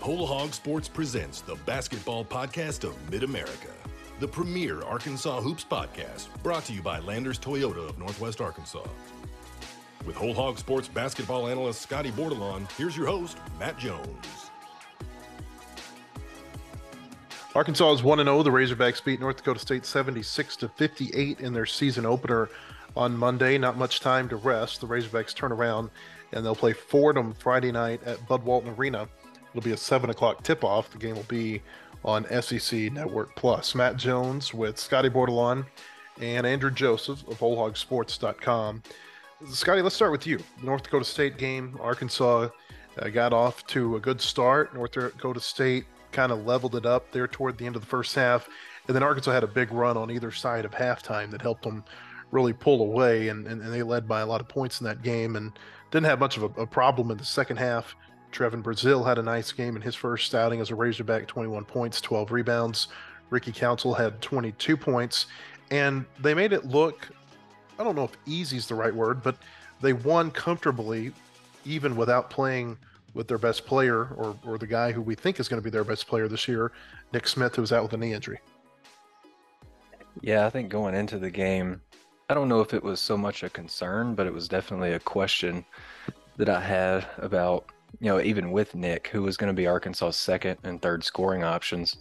Whole Hog Sports presents the Basketball Podcast of Mid-America, the premier Arkansas Hoops podcast brought to you by Landers Toyota of Northwest Arkansas. With Whole Hog Sports basketball analyst Scottie Bordelon, here's your host, Matt Jones. Arkansas is 1-0. The Razorbacks beat North Dakota State 76-58 in their season opener on Monday. Not much time to rest. The Razorbacks turn around and they'll play Fordham Friday night at Bud Walton Arena. It'll be a 7 o'clock tip-off. The game will be on SEC Network Plus. Matt Jones with Scottie Bordelon and Andrew Joseph of wholehogsports.com. Scottie, let's start with you. North Dakota State game, Arkansas got off to a good start. North Dakota State kind of leveled it up there toward the end of the first half. And then Arkansas had a big run on either side of halftime that helped them really pull away. And they led by a lot of points in that game and didn't have much of a problem in the second half. Tarvin Brazile had a nice game in his first outing as a Razorback, 21 points, 12 rebounds. Ricky Council had 22 points, and they made it look, I don't know if easy is the right word, but they won comfortably even without playing with their best player or the guy who we think is going to be their best player this year, Nick Smith, who was out with a knee injury. Yeah, I think going into the game, I don't know if it was so much a concern, but it was definitely a question that I had about, you know, even with Nick, who was going to be Arkansas's second and third scoring options.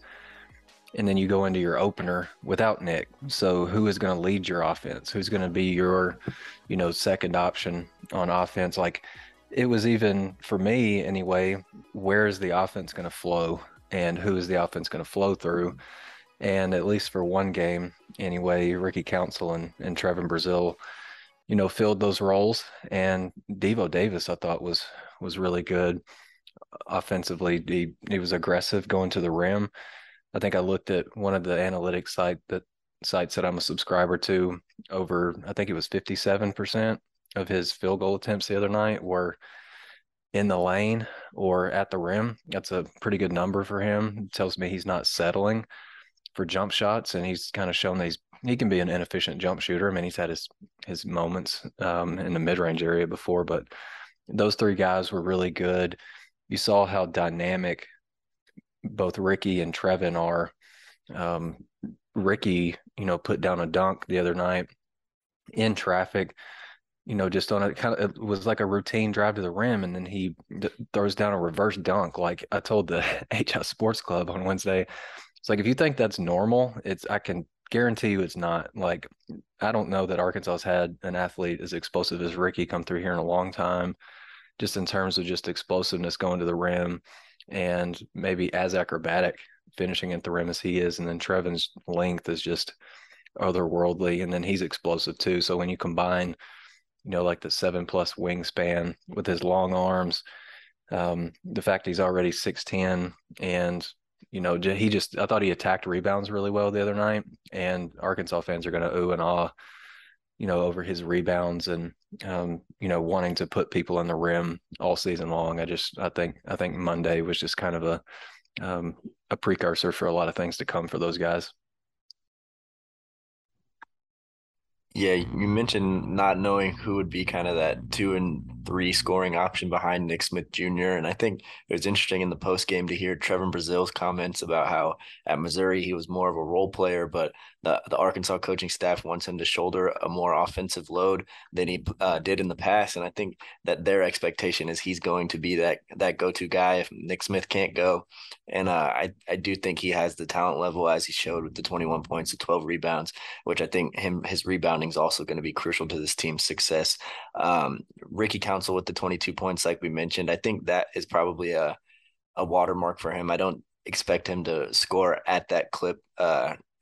And then you go into your opener without Nick. So who is going to lead your offense? Who's going to be your, you know, second option on offense? Like, it was even, for me anyway, where is the offense going to flow and who is the offense going to flow through? And at least for one game anyway, Ricky Council and Tarvin Brazile, you know, filled those roles. And Devo Davis, I thought, was really good offensively. He was aggressive going to the rim. I think I looked at one of the analytics sites that I'm a subscriber to. Over, I think it was 57% of his field goal attempts the other night were in the lane or at the rim. That's a pretty good number for him. It tells me he's not settling for jump shots, and he's kind of shown that he can be an inefficient jump shooter. I mean, he's had his moments in the mid-range area before, but those three guys were really good. You saw how dynamic both Ricky and Tarvin are. Ricky, you know, put down a dunk the other night in traffic, you know, just on a kind of, it was like a routine drive to the rim. And then he throws down a reverse dunk. Like I told the HS Sports Club on Wednesday, it's like, if you think that's normal, I can guarantee you it's not. Like, I don't know that Arkansas's had an athlete as explosive as Ricky come through here in a long time, just in terms of just explosiveness going to the rim and maybe as acrobatic finishing at the rim as he is. And then Trevin's length is just otherworldly. And then he's explosive too. So when you combine, you know, like the 7+ wingspan with his long arms, the fact he's already 6'10", and, you know, I thought he attacked rebounds really well the other night, and Arkansas fans are going to ooh and ah, you know, over his rebounds and, you know, wanting to put people on the rim all season long. I think Monday was just kind of a precursor for a lot of things to come for those guys. Yeah, you mentioned not knowing who would be kind of that 2 and 3 scoring option behind Nick Smith Jr. And I think it was interesting in the postgame to hear Tarvin Brazile's comments about how at Missouri he was more of a role player, but the Arkansas coaching staff wants him to shoulder a more offensive load than he did in the past. And I think that their expectation is he's going to be that go-to guy if Nick Smith can't go. And I do think he has the talent level, as he showed with the 21 points, the 12 rebounds, which I think his rebound is also going to be crucial to this team's success. Ricky Council with the 22 points, like we mentioned, I think that is probably a watermark for him. I don't expect him to score at that clip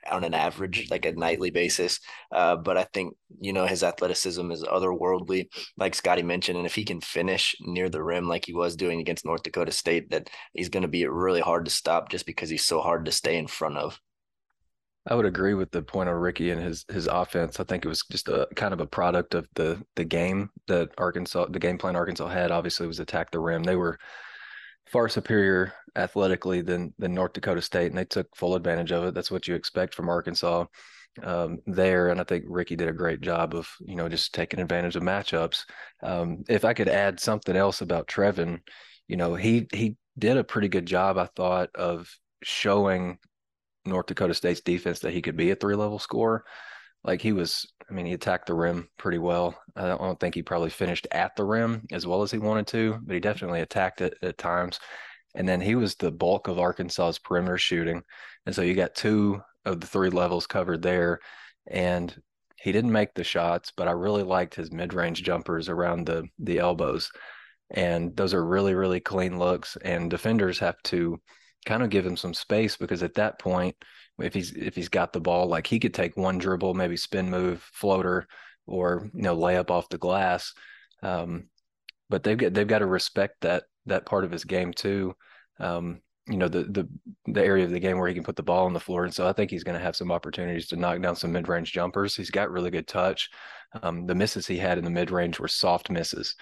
on an average, like a nightly basis. But I think, you know, his athleticism is otherworldly, like Scottie mentioned. And if he can finish near the rim like he was doing against North Dakota State, that he's going to be really hard to stop just because he's so hard to stay in front of. I would agree with the point on Ricky and his offense. I think it was just a kind of a product of the game that the game plan Arkansas had. Obviously, was attack the rim. They were far superior athletically than North Dakota State, and they took full advantage of it. That's what you expect from Arkansas there. And I think Ricky did a great job of, you know, just taking advantage of matchups. If I could add something else about Tarvin, you know, he did a pretty good job, I thought, of showing North Dakota State's defense that he could be a three-level scorer. Like he was, I mean, he attacked the rim pretty well. I don't think he probably finished at the rim as well as he wanted to, but he definitely attacked it at times. And then he was the bulk of Arkansas's perimeter shooting. And so you got two of the three levels covered there. And he didn't make the shots, but I really liked his mid-range jumpers around the elbows. And those are really, really clean looks. And defenders have to kind of give him some space, because at that point, if he's got the ball, like he could take one dribble, maybe spin move, floater, or, you know, lay up off the glass. But they've got to respect that part of his game too. You know, the area of the game where he can put the ball on the floor. And so I think he's going to have some opportunities to knock down some mid-range jumpers. He's got really good touch. The misses he had in the mid-range were soft misses.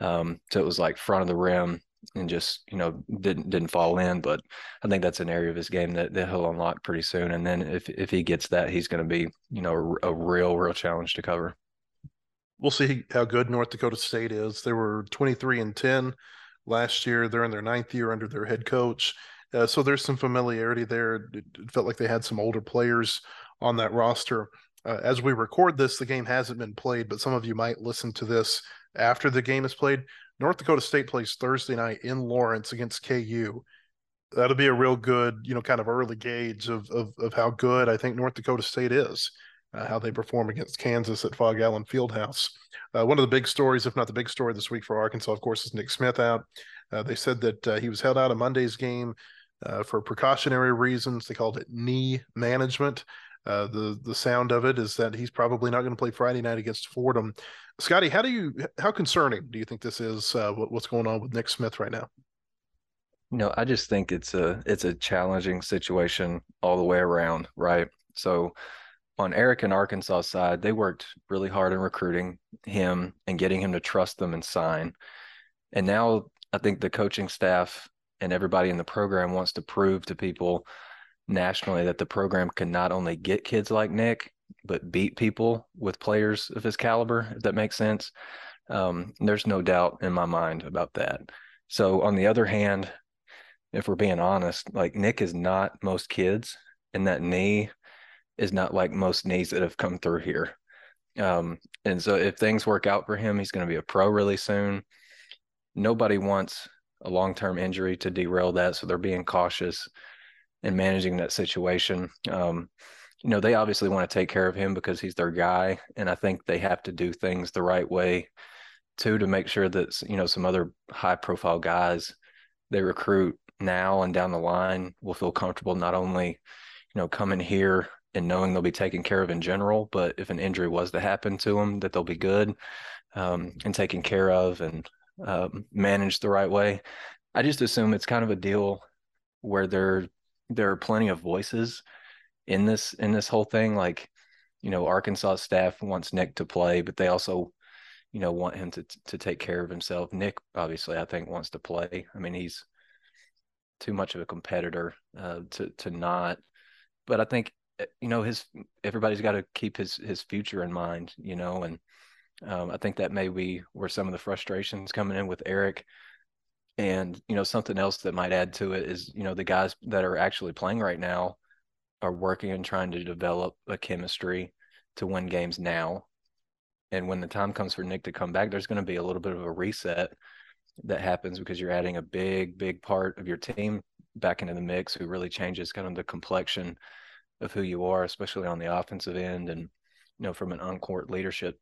So it was like front of the rim and just, you know, didn't fall in. But I think that's an area of his game that he'll unlock pretty soon. And then if he gets that, he's going to be, you know, a real challenge to cover. We'll see how good North Dakota State is. They were 23-10 last year. They're in their ninth year under their head coach. So there's some familiarity there. It felt like they had some older players on that roster. As we record this, the game hasn't been played, but some of you might listen to this after the game is played. North Dakota State plays Thursday night in Lawrence against KU. That'll be a real good, you know, kind of early gauge of how good I think North Dakota State is, how they perform against Kansas at Fog Allen Fieldhouse. One of the big stories, if not the big story this week for Arkansas, of course, is Nick Smith out. They said that he was held out of Monday's game for precautionary reasons. They called it knee management. The sound of it is that he's probably not going to play Friday night against Fordham. Scotty, how concerning do you think this is? What's going on with Nick Smith right now? No, I just think it's a challenging situation all the way around, right? So on Eric and Arkansas side, they worked really hard in recruiting him and getting him to trust them and sign. And now I think the coaching staff and everybody in the program wants to prove to people nationally that the program can not only get kids like Nick, but beat people with players of his caliber, if that makes sense. There's no doubt in my mind about that. So on the other hand, if we're being honest, like Nick is not most kids, and that knee is not like most knees that have come through here. And so if things work out for him, he's going to be a pro really soon. Nobody wants a long-term injury to derail that, so they're being cautious and managing that situation. You know, they obviously want to take care of him because he's their guy, and I think they have to do things the right way too, to make sure that, you know, some other high profile guys they recruit now and down the line will feel comfortable not only, you know, coming here and knowing they'll be taken care of in general, but if an injury was to happen to them, that they'll be good and taken care of and managed the right way. I just assume it's kind of a deal where there are plenty of voices in this whole thing. Like, you know, Arkansas staff wants Nick to play, but they also, you know, want him to take care of himself. Nick, obviously, I think wants to play. I mean, he's too much of a competitor to not, but I think, you know, everybody's got to keep his future in mind, you know, and I think that may be where some of the frustrations coming in with Eric. And, you know, something else that might add to it is, you know, the guys that are actually playing right now are working and trying to develop a chemistry to win games now. And when the time comes for Nick to come back, there's going to be a little bit of a reset that happens, because you're adding a big part of your team back into the mix, who really changes kind of the complexion of who you are, especially on the offensive end and, you know, from an on-court leadership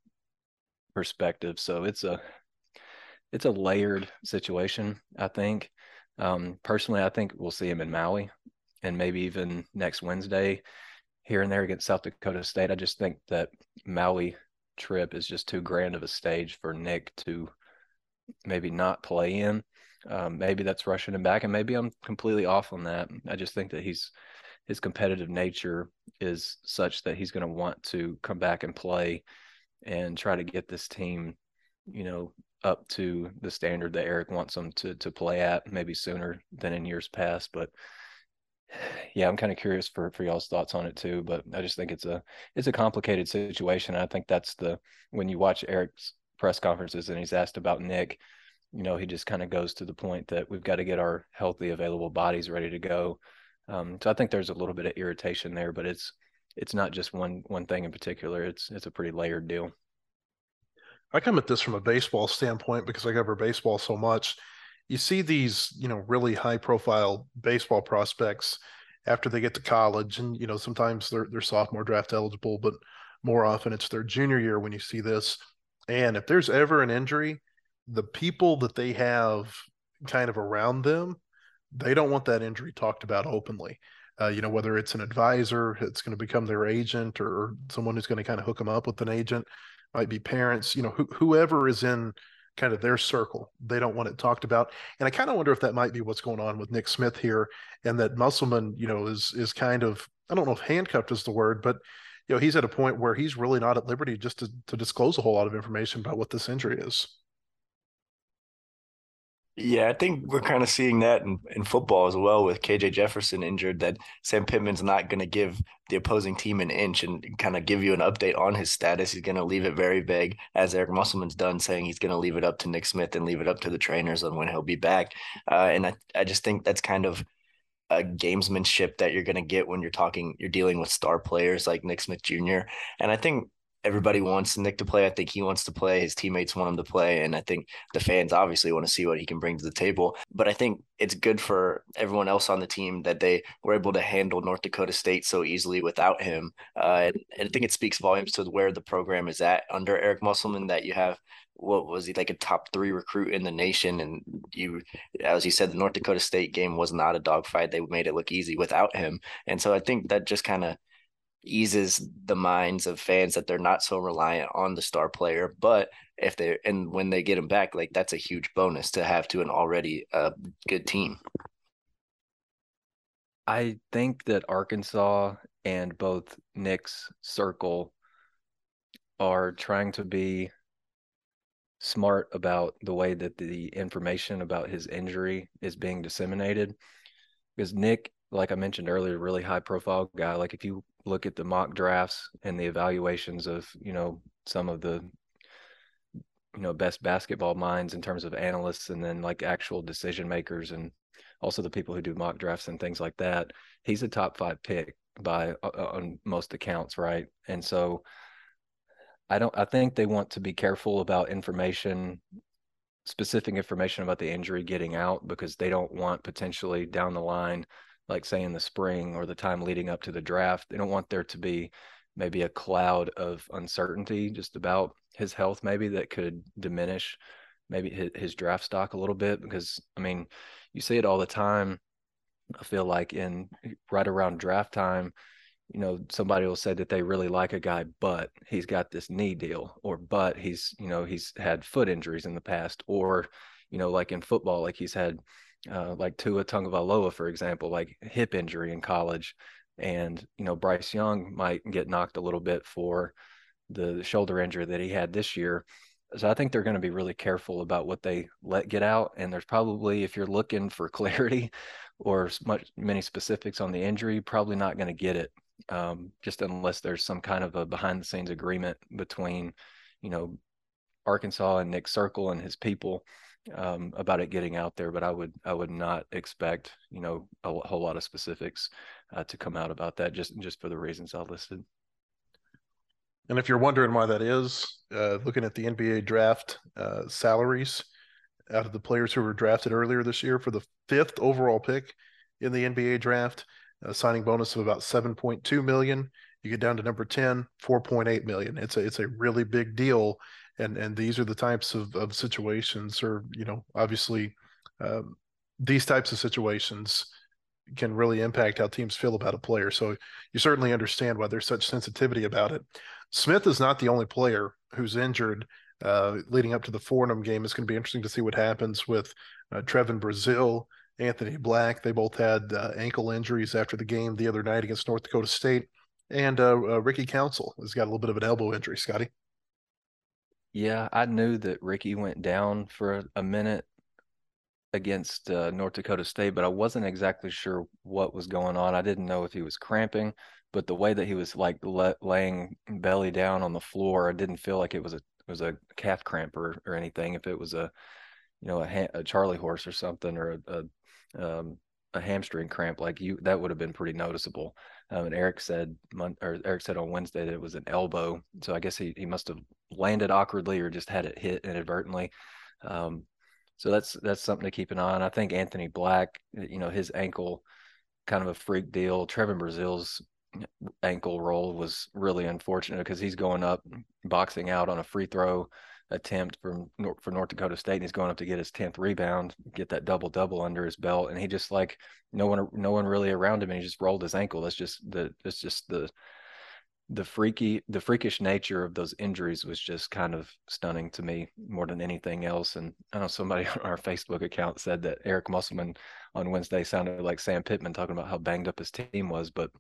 perspective. So it's a layered situation, I think. Personally, I think we'll see him in Maui and maybe even next Wednesday here and there against South Dakota State. I just think that Maui trip is just too grand of a stage for Nick to maybe not play in. Maybe that's rushing him back, and maybe I'm completely off on that. I just think that his competitive nature is such that he's going to want to come back and play and try to get this team, you know, up to the standard that Eric wants them to play at, maybe sooner than in years past. But yeah, I'm kind of curious for y'all's thoughts on it too, but I just think it's a complicated situation. And I think that's when you watch Eric's press conferences and he's asked about Nick, you know, he just kind of goes to the point that we've got to get our healthy, available bodies ready to go. So I think there's a little bit of irritation there, but it's not just one thing in particular. It's a pretty layered deal. I come at this from a baseball standpoint because I cover baseball so much. You see these, you know, really high profile baseball prospects after they get to college, and, you know, sometimes they're sophomore draft eligible, but more often it's their junior year when you see this. And if there's ever an injury, the people that they have kind of around them, they don't want that injury talked about openly. You know, whether it's an advisor, it's going to become their agent, or someone who's going to kind of hook them up with an agent, might be parents, you know, whoever is in kind of their circle, they don't want it talked about. And I kind of wonder if that might be what's going on with Nick Smith here, and that Musselman, you know, is kind of, I don't know if handcuffed is the word, but, you know, he's at a point where he's really not at liberty just to disclose a whole lot of information about what this injury is. Yeah, I think we're kind of seeing that in football as well, with KJ Jefferson injured, that Sam Pittman's not going to give the opposing team an inch and kind of give you an update on his status. He's going to leave it very vague, as Eric Musselman's done, saying he's going to leave it up to Nick Smith and leave it up to the trainers on when he'll be back. And I just think that's kind of a gamesmanship that you're going to get when you're dealing with star players like Nick Smith Jr. And I think everybody wants Nick to play. I think he wants to play. His teammates want him to play. And I think the fans obviously want to see what he can bring to the table. But I think it's good for everyone else on the team that they were able to handle North Dakota State so easily without him. And I think it speaks volumes to where the program is at under Eric Musselman, that you have, what was he, like a top 3 recruit in the nation. And you, as you said, the North Dakota State game was not a dogfight. They made it look easy without him. And so I think that just kind of eases the minds of fans, that they're not so reliant on the star player, but if they, and when they get him back, like, that's a huge bonus to have to an already good team. I think that Arkansas and both Nick's circle are trying to be smart about the way that the information about his injury is being disseminated, because Nick, like I mentioned earlier, really high profile guy. Like, if you look at the mock drafts and the evaluations of, you know, some of the, you know, best basketball minds in terms of analysts, and then like actual decision makers, and also the people who do mock drafts and things like that, he's a top 5 pick by on most accounts, right? And so I think they want to be careful about specific information about the injury getting out, because they don't want potentially down the line, like say in the spring or the time leading up to the draft, they don't want there to be maybe a cloud of uncertainty just about his health, maybe that could diminish maybe his draft stock a little bit. Because, I mean, you see it all the time. I feel like right around draft time, you know, somebody will say that they really like a guy, but he's got this knee deal, or but he's, you know, he's had foot injuries in the past, or, you know, like in football, like he's had, like Tua Tagovailoa, for example, like hip injury in college, and, you know, Bryce Young might get knocked a little bit for the shoulder injury that he had this year. So I think they're going to be really careful about what they let get out. And there's probably, if you're looking for clarity or many specifics on the injury, probably not going to get it, just unless there's some kind of a behind the scenes agreement between, you know, Arkansas and Nick Circle and his people, about it getting out there. But I would not expect, you know, a whole lot of specifics to come out about that, just for the reasons I listed. And if you're wondering why that is, looking at the NBA draft salaries out of the players who were drafted earlier this year for the 5th overall pick in the NBA draft, a signing bonus of about $7.2 million. You get down to number 10, $4.8 million. It's a really big deal. And these are the types of situations, or, you know, obviously these types of situations can really impact how teams feel about a player. So you certainly understand why there's such sensitivity about it. Smith is not the only player who's injured leading up to the Fordham game. It's going to be interesting to see what happens with Tarvin Brazile, Anthony Black. They both had ankle injuries after the game the other night against North Dakota State. And Ricky Council has got a little bit of an elbow injury, Scotty. Yeah, I knew that Ricky went down for a minute against North Dakota State, but I wasn't exactly sure what was going on. I didn't know if he was cramping, but the way that he was like laying belly down on the floor, I didn't feel like it was a calf cramp or anything. If it was a, you know, a Charlie horse or something, or a hamstring cramp, like you, that would have been pretty noticeable. And Eric said on Wednesday that it was an elbow. So I guess he must have landed awkwardly or just had it hit inadvertently. So that's something to keep an eye on. I think Anthony Black, you know, his ankle, kind of a freak deal. Tarvin Brazile's ankle roll was really unfortunate because he's going up, boxing out on a free throw attempt for North Dakota State, and he's going up to get his 10th rebound, get that double-double under his belt, and he just, like, no one really around him, and he just rolled his ankle. That's just the freakish nature of those injuries was just kind of stunning to me more than anything else. And I know somebody on our Facebook account said that Eric Musselman on Wednesday sounded like Sam Pittman talking about how banged up his team was, but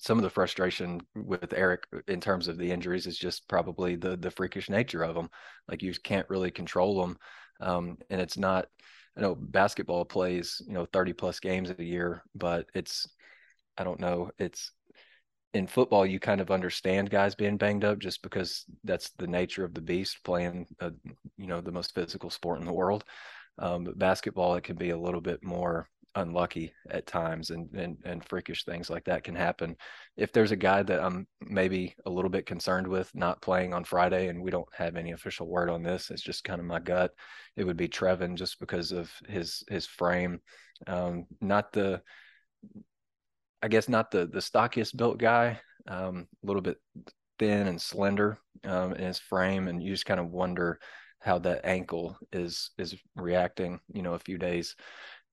some of the frustration with Eric in terms of the injuries is just probably the freakish nature of them. Like, you can't really control them. And it's not, I know basketball plays, 30 plus games a year, but it's in football, you kind of understand guys being banged up just because that's the nature of the beast playing, the most physical sport in the world. But basketball, it can be a little bit more unlucky at times, and freakish things like that can happen. If there's a guy that I'm maybe a little bit concerned with not playing on Friday, and we don't have any official word on this, it's just kind of my gut, it would be Trevin, just because of his frame. Not the stockiest built guy, a little bit thin and slender in his frame, and you just kind of wonder how that ankle is reacting, a few days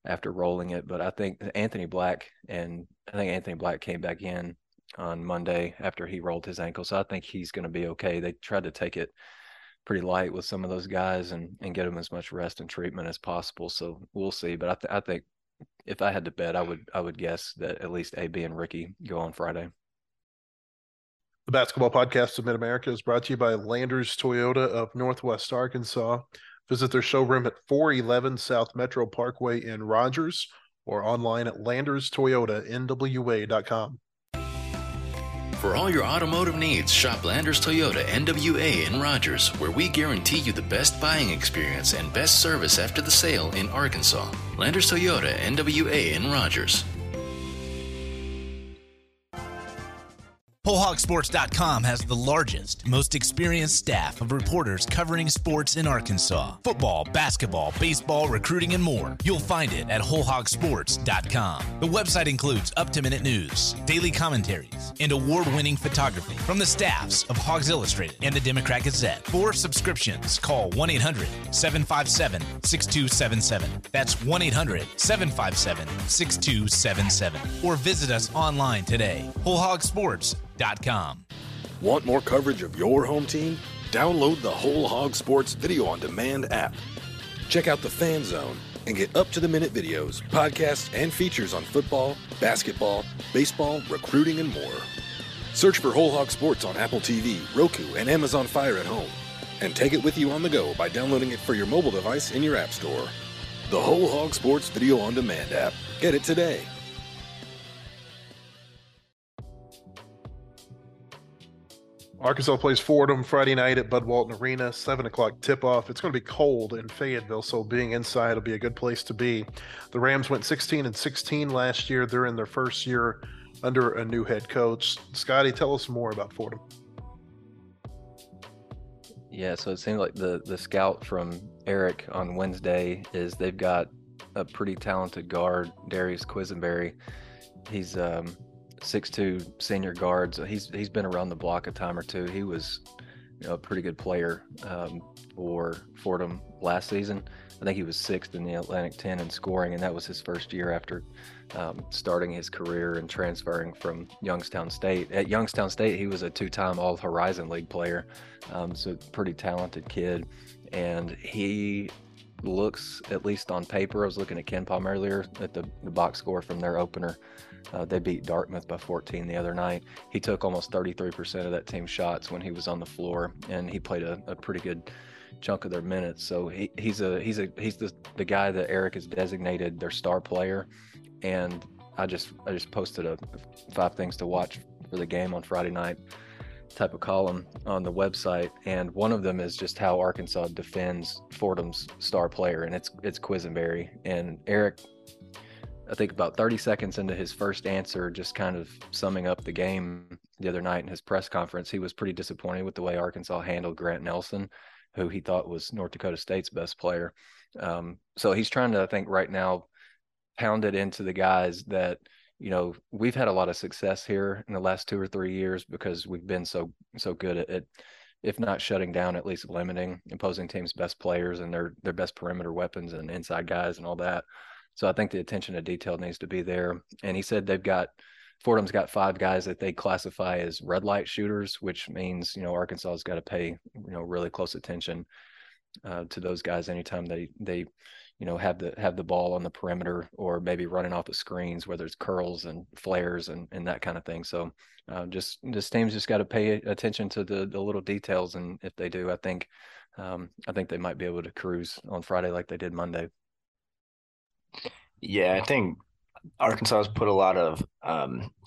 after rolling it. But I think Anthony Black came back in on Monday after he rolled his ankle. So I think he's going to be okay. They tried to take it pretty light with some of those guys and get them as much rest and treatment as possible. So we'll see. But I think if I had to bet, I would guess that at least AB and Ricky go on Friday. The Basketball Podcast of Mid-America is brought to you by Landers Toyota of Northwest Arkansas. Visit their showroom at 411 South Metro Parkway in Rogers, or online at LandersToyotaNWA.com. For all your automotive needs, shop Landers Toyota NWA in Rogers, where we guarantee you the best buying experience and best service after the sale in Arkansas. Landers Toyota NWA in Rogers. Wholehogsports.com has the largest, most experienced staff of reporters covering sports in Arkansas. Football, basketball, baseball, recruiting, and more. You'll find it at wholehogsports.com. The website includes up-to-minute news, daily commentaries, and award-winning photography from the staffs of Hogs Illustrated and the Democrat Gazette. For subscriptions, call 1-800-757-6277. That's 1-800-757-6277. Or visit us online today. Whole Hog Sports. Want more coverage of your home team? Download the Whole Hog Sports Video on Demand app. Check out the Fan Zone and get up-to-the-minute videos, podcasts, and features on football, basketball, baseball, recruiting, and more. Search for Whole Hog Sports on Apple TV, Roku, and Amazon Fire at home. And take it with you on the go by downloading it for your mobile device in your app store. The Whole Hog Sports Video on Demand app. Get it today. Arkansas plays Fordham Friday night at Bud Walton Arena, 7 o'clock tip-off. It's going to be cold in Fayetteville, so being inside will be a good place to be. The Rams went 16-16 last year. They're in their first year under a new head coach. Scotty, tell us more about Fordham. Yeah, so it seemed like the scout from Eric on Wednesday is they've got a pretty talented guard, Darius Quisenberry. He's 6'2" senior guard, so he's been around the block a time or two. He was a pretty good player for Fordham last season. I think he was 6th in the Atlantic 10 in scoring, and that was his first year after starting his career and transferring from Youngstown State. At Youngstown State, he was a two-time All-Horizon League player, so pretty talented kid. And he looks, at least on paper, I was looking at Ken Palm earlier at the box score from their opener. They beat Dartmouth by 14 the other night. He took almost 33% of that team's shots when he was on the floor, and he played a pretty good chunk of their minutes. So he's the guy that Eric has designated their star player. And I just posted 5 things to watch for the game on Friday night type of column on the website, and one of them is just how Arkansas defends Fordham's star player, and it's Quisenberry. And Eric, I think about 30 seconds into his first answer, just kind of summing up the game the other night in his press conference, he was pretty disappointed with the way Arkansas handled Grant Nelson, who he thought was North Dakota State's best player. So he's trying to, I think right now, pound it into the guys that, you know, we've had a lot of success here in the last 2 or 3 years because we've been so good at it, if not shutting down, at least limiting opposing teams' best players and their best perimeter weapons and inside guys and all that. So I think the attention to detail needs to be there. And he said Fordham's got 5 guys that they classify as red light shooters, which means, you know, Arkansas's got to pay, you know, really close attention to those guys anytime they you know, have the ball on the perimeter or maybe running off of screens, whether it's curls and flares and that kind of thing. So this team's just got to pay attention to the little details. And if they do, I think they might be able to cruise on Friday like they did Monday. Yeah, I think Arkansas has put a lot of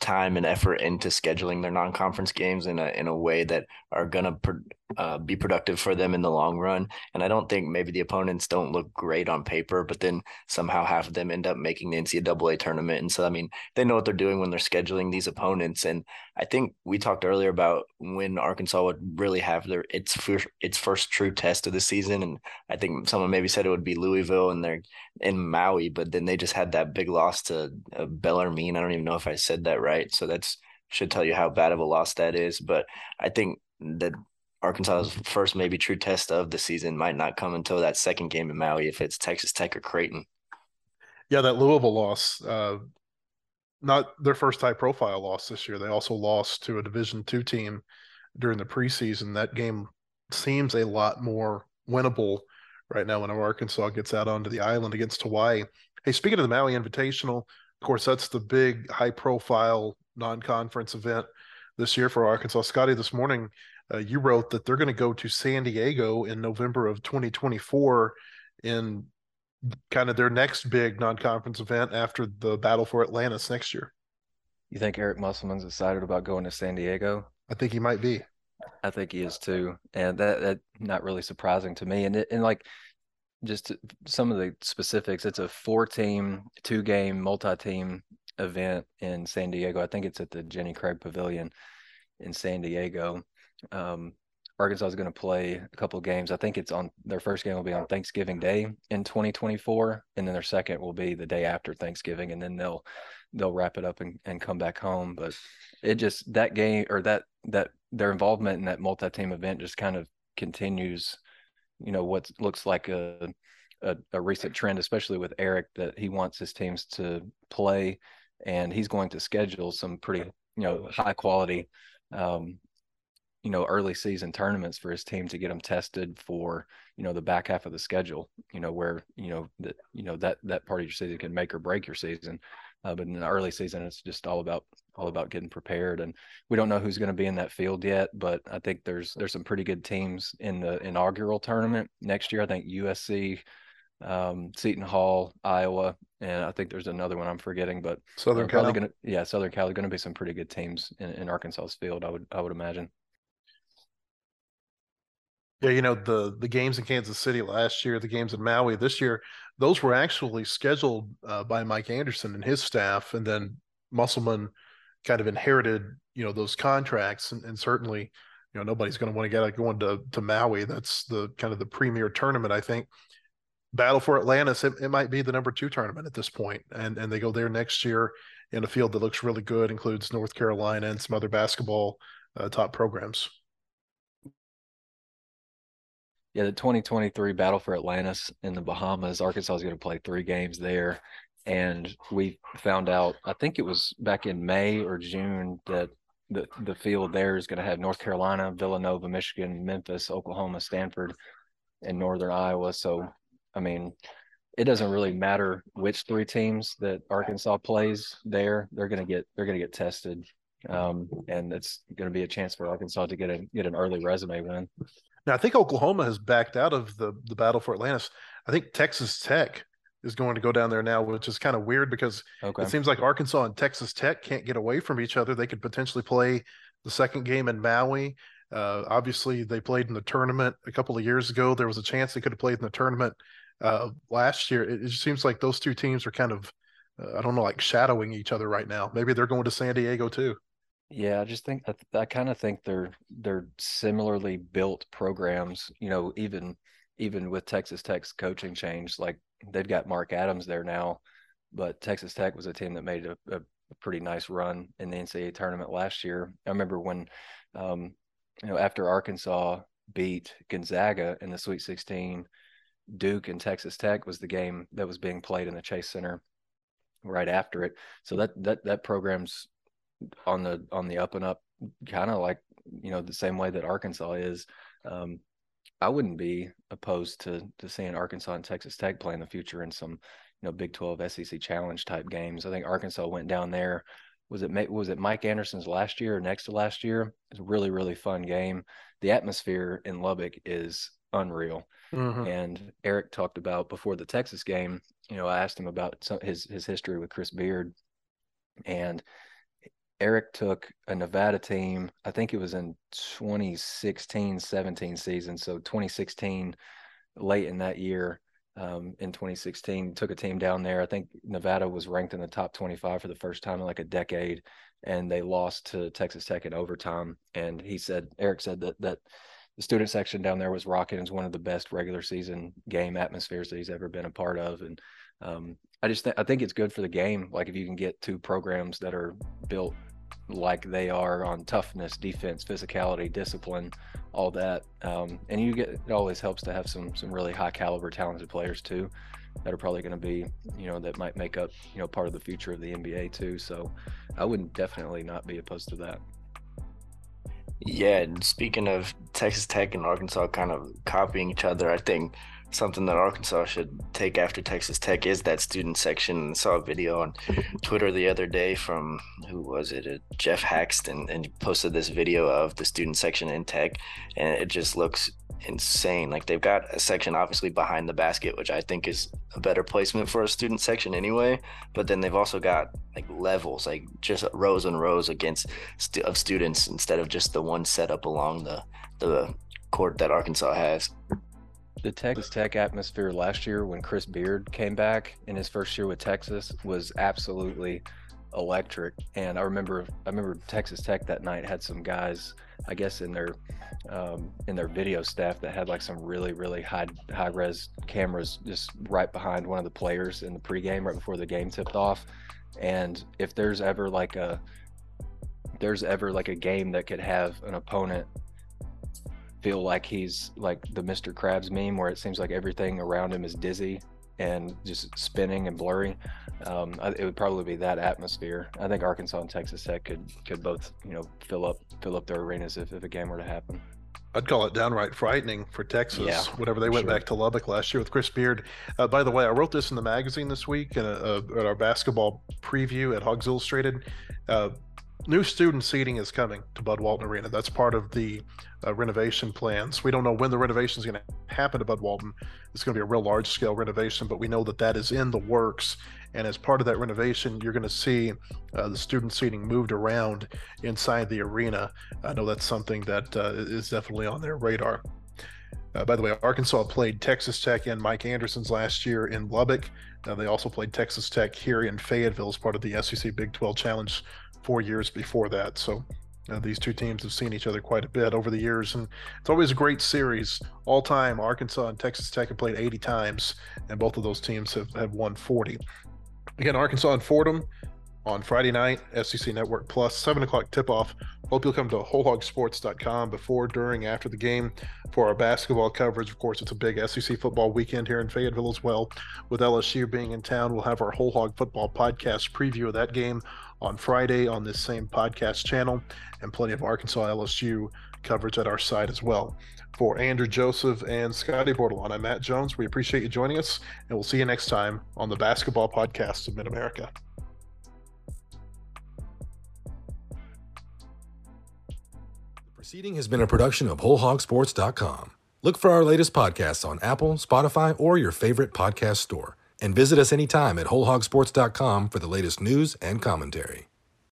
time and effort into scheduling their non-conference games in a way that are going to be productive for them in the long run. And I don't think maybe the opponents don't look great on paper, but then somehow half of them end up making the NCAA tournament. And so, I mean, they know what they're doing when they're scheduling these opponents. And I think we talked earlier about when Arkansas would really have its first true test of the season. And I think someone maybe said it would be Louisville and they're in Maui, but then they just had that big loss to Bellarmine. I don't even know if I said that right. So that should tell you how bad of a loss that is. But I think that Arkansas's first maybe true test of the season might not come until that second game in Maui, if it's Texas Tech or Creighton. Yeah, that Louisville loss, not their first high-profile loss this year. They also lost to a Division II team during the preseason. That game seems a lot more winnable right now when Arkansas gets out onto the island against Hawaii. Hey, speaking of the Maui Invitational, of course, that's the big high-profile non-conference event this year for Arkansas. Scotty, this morning, you wrote that they're going to go to San Diego in November of 2024 in kind of their next big non-conference event after the Battle for Atlantis next year. You think Eric Musselman's excited about going to San Diego? I think he might be. I think he is too. And that's not really surprising to me. And like just some of the specifics, it's a 4-team, 2-game, multi-team event in San Diego. I think it's at the Jenny Craig Pavilion in San Diego. Arkansas is going to play a couple games. I think it's on their first game will be on Thanksgiving Day in 2024, and then their second will be the day after Thanksgiving, and then they'll wrap it up and come back home. But it just that game or that their involvement in that multi-team event just kind of continues, you know, what looks like a recent trend, especially with Eric, that he wants his teams to play, and he's going to schedule some pretty, you know, high quality you know, early season tournaments for his team to get them tested for, you know, the back half of the schedule, you know, where, you know, that part of your season can make or break your season. But in the early season, it's just all about getting prepared. And we don't know who's going to be in that field yet, but I think there's some pretty good teams in the inaugural tournament next year. I think USC, Seton Hall, Iowa, and I think there's another one I'm forgetting, but Southern Cal. Southern Cal is going to be some pretty good teams in Arkansas's field, I would imagine. Yeah, you know, the games in Kansas City last year, the games in Maui this year, those were actually scheduled by Mike Anderson and his staff, and then Musselman kind of inherited, you know, those contracts, and certainly, you know, nobody's going to want to get out going to Maui. That's the kind of the premier tournament, I think. Battle for Atlantis, it might be the number 2 tournament at this point, and they go there next year in a field that looks really good, includes North Carolina and some other basketball top programs. Yeah, the 2023 Battle for Atlantis in the Bahamas, Arkansas is going to play 3 games there. And we found out, I think it was back in May or June, that the field there is going to have North Carolina, Villanova, Michigan, Memphis, Oklahoma, Stanford, and Northern Iowa. So, I mean, it doesn't really matter which 3 teams that Arkansas plays there. They're going to get tested. And it's going to be a chance for Arkansas to get an early resume win. Now, I think Oklahoma has backed out of the Battle for Atlantis. I think Texas Tech is going to go down there now, which is kind of weird because It seems like Arkansas and Texas Tech can't get away from each other. They could potentially play the second game in Maui. Obviously, they played in the tournament a couple of years ago. There was a chance they could have played in the tournament last year. It just seems like those two teams are kind of, I don't know, like shadowing each other right now. Maybe they're going to San Diego too. Yeah, I just think I kind of think they're similarly built programs. You know, even with Texas Tech's coaching change, like they've got Mark Adams there now, but Texas Tech was a team that made a pretty nice run in the NCAA tournament last year. I remember when, after Arkansas beat Gonzaga in the Sweet 16, Duke and Texas Tech was the game that was being played in the Chase Center right after it. So that program's on the up and up, kind of like, you know, the same way that Arkansas is. I wouldn't be opposed to seeing Arkansas and Texas Tech play in the future in some, you know, Big 12 SEC Challenge type games. I think Arkansas went down there. Was it Mike Anderson's last year or next to last year? It's a really, really fun game. The atmosphere in Lubbock is unreal. Mm-hmm. And Eric talked about before the Texas game, you know, I asked him about his history with Chris Beard, and Eric took a Nevada team, I think it was in 2016-17 season, so 2016, late in that year, in 2016, took a team down there. I think Nevada was ranked in the top 25 for the first time in like a decade, and they lost to Texas Tech in overtime. And Eric said that the student section down there was rocking. It's one of the best regular season game atmospheres that he's ever been a part of. And I think it's good for the game. Like if you can get two programs that are built like they are on toughness, defense, physicality, discipline, all that. And it always helps to have some really high caliber talented players too, that are probably going to be, you know, that might make up, you know, part of the future of the NBA too. So I would definitely not be opposed to that. Yeah, and speaking of Texas Tech and Arkansas kind of copying each other, I think something that Arkansas should take after Texas Tech is that student section. I saw a video on Twitter the other day from, who was it, Jeff Haxton, and he posted this video of the student section in Tech, and it just looks insane. Like they've got a section obviously behind the basket, which I think is a better placement for a student section anyway, but then they've also got like levels, like just rows and rows of students instead of just the one set up along the court that Arkansas has. The Texas Tech atmosphere last year when Chris Beard came back in his first year with Texas was absolutely electric. And I remember Texas Tech that night had some guys, I guess, in their video staff that had like some really, really high res cameras just right behind one of the players in the pregame right before the game tipped off. And if there's ever like a game that could have an opponent feel like he's like the Mr. Krabs meme, where it seems like everything around him is dizzy and just spinning and blurry, it would probably be that atmosphere. I think Arkansas and Texas Tech could both, you know, fill up their arenas if a game were to happen. I'd call it downright frightening for Texas whenever they went back to Lubbock last year with Chris Beard. By the way, I wrote this in the magazine this week and at our basketball preview at Hogs Illustrated. New student seating is coming to Bud Walton Arena. That's part of the renovation plans. We don't know when the renovation is going to happen to Bud Walton. It's going to be a real large-scale renovation, but we know that is in the works. And as part of that renovation, you're going to see the student seating moved around inside the arena. I know that's something that is definitely on their radar. By the way, Arkansas played Texas Tech and Mike Anderson's last year in Lubbock. They also played Texas Tech here in Fayetteville as part of the SEC Big 12 Challenge 4 years before that. So these two teams have seen each other quite a bit over the years, and it's always a great series. All time, Arkansas and Texas Tech have played 80 times, and both of those teams have won 40. Again, Arkansas and Fordham on Friday night, SEC Network Plus, 7 o'clock tip-off. Hope you'll come to wholehogsports.com before, during, after the game for our basketball coverage. Of course, it's a big SEC football weekend here in Fayetteville as well. With LSU being in town, we'll have our Whole Hog Football podcast preview of that game on Friday on this same podcast channel, and plenty of Arkansas LSU coverage at our site as well. For Andrew Joseph and Scottie Bordelon, I'm Matt Jones. We appreciate you joining us, and we'll see you next time on the Basketball Podcast of Mid-America. The proceeding has been a production of wholehogsports.com. Look for our latest podcasts on Apple, Spotify, or your favorite podcast store. And visit us anytime at wholehogsports.com for the latest news and commentary.